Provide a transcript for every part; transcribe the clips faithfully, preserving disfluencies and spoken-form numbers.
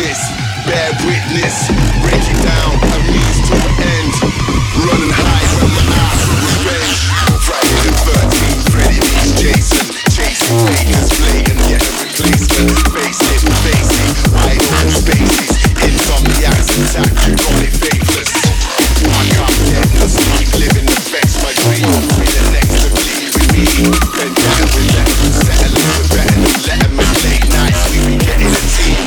witness, bear witness. Break it down, a means to an end. Running high from the eyes of revenge. Friday the thirteenth, Freddy meets Jason. Chasing Vegas, flaking, get a replacement. Face it, face it, idle spaces. Insomniacs attack, you call it faithless. I can't get to sleep, living the best, my dream. In the next to leave with me. Bend down, relax, settle in the bed. Let them in late nights, we be getting a team.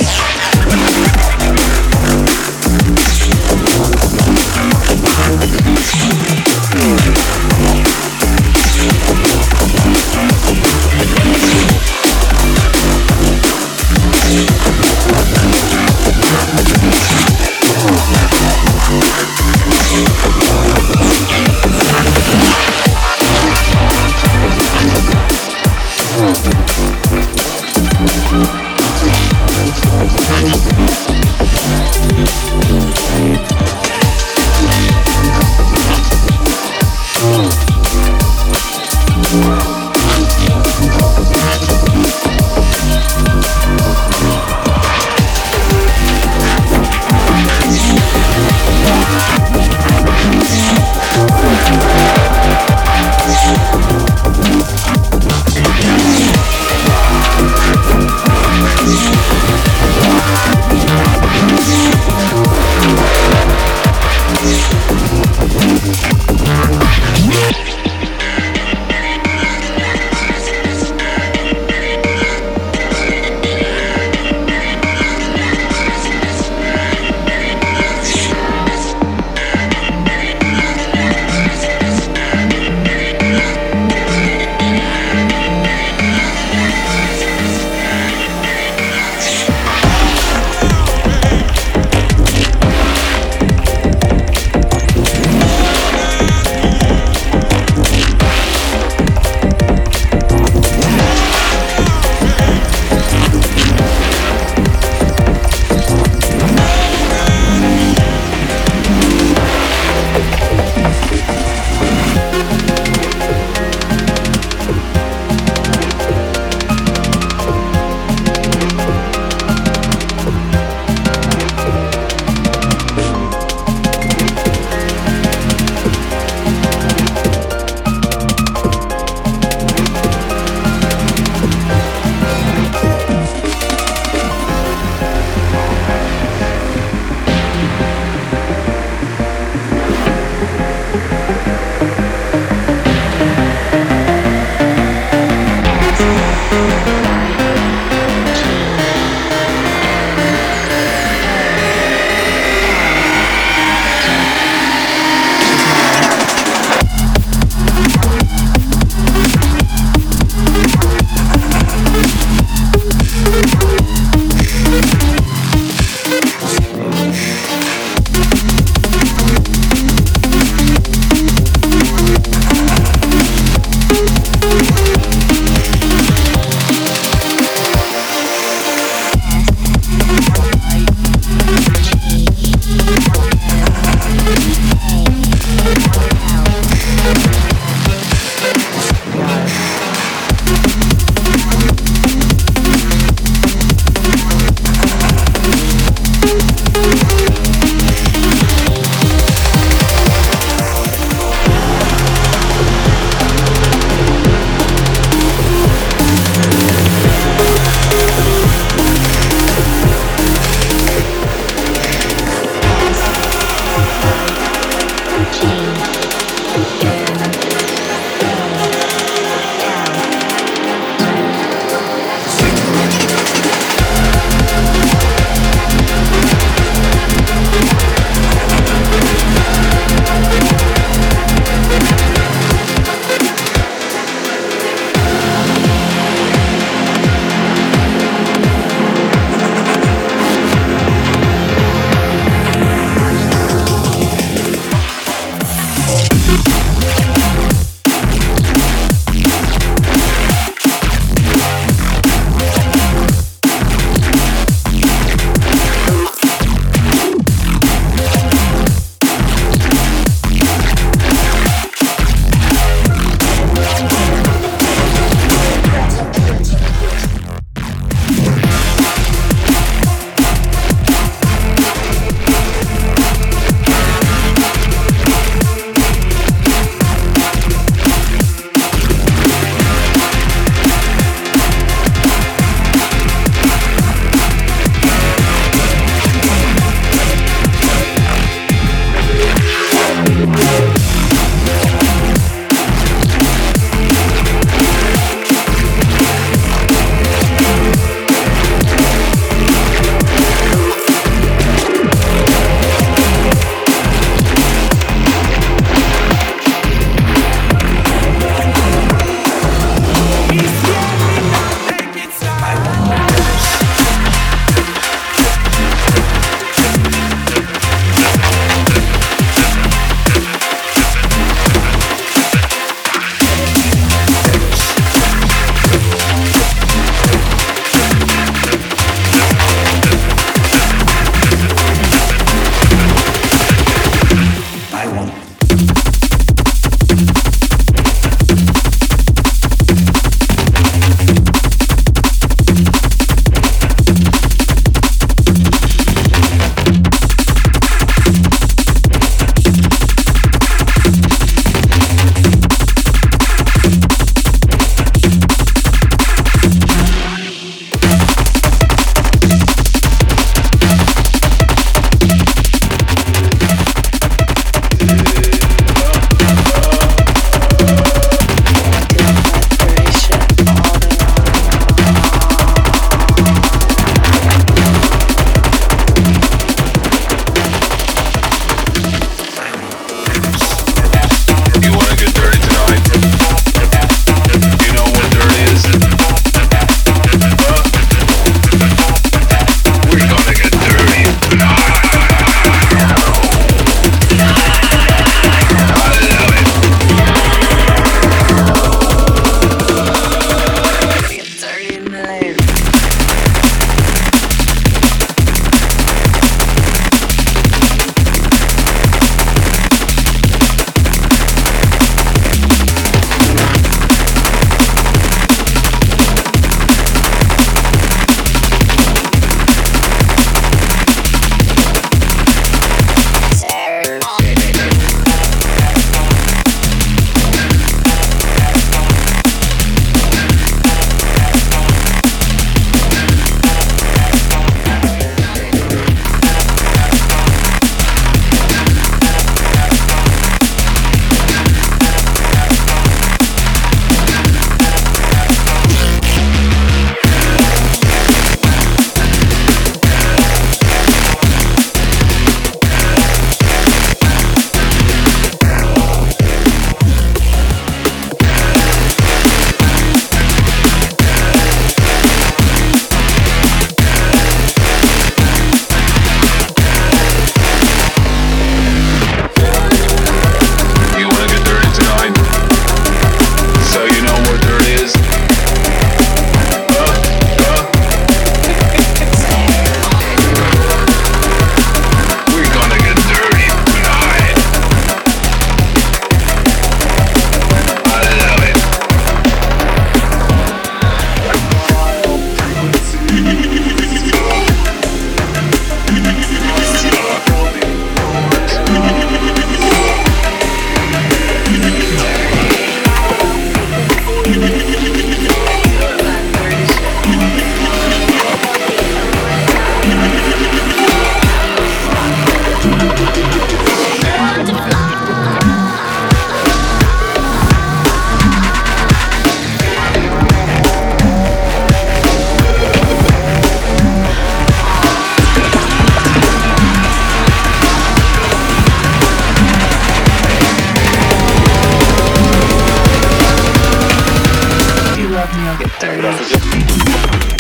me, I'll get thirty.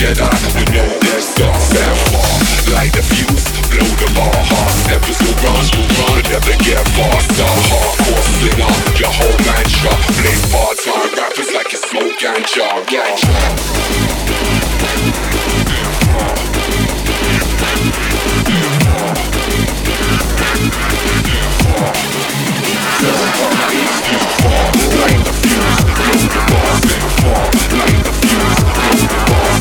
Jedi, you know that stuff, that far. Light the fuse, blow the bar, hard step is the run, you run, never get far. Star hardcore slinger, your whole mantra. Blaze part-time rappers like you smoke ganja, ganja. Light the fuse, blow the bar, step far. Light the fuse, blow the bar.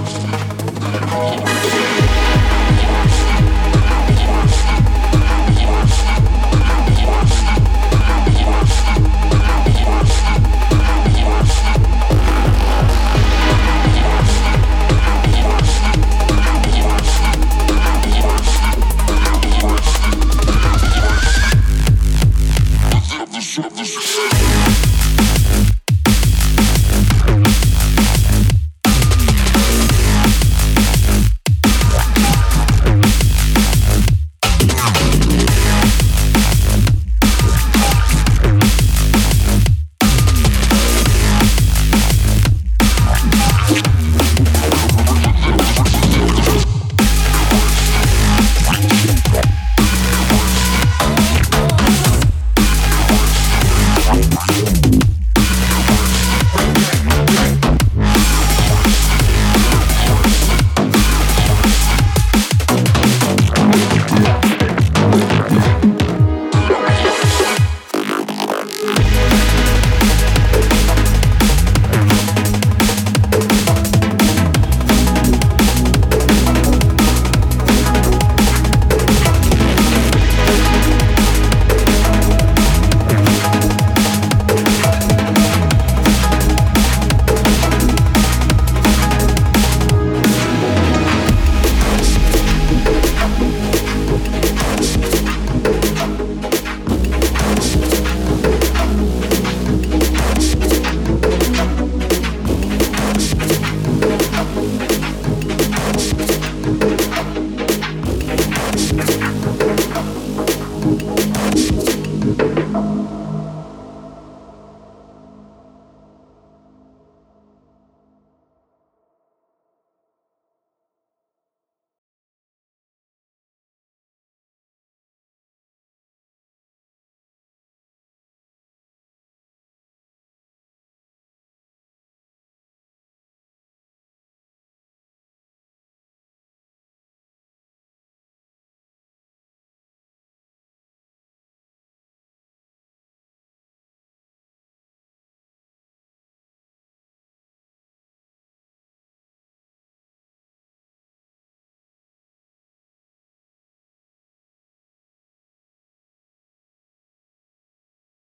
Thank you.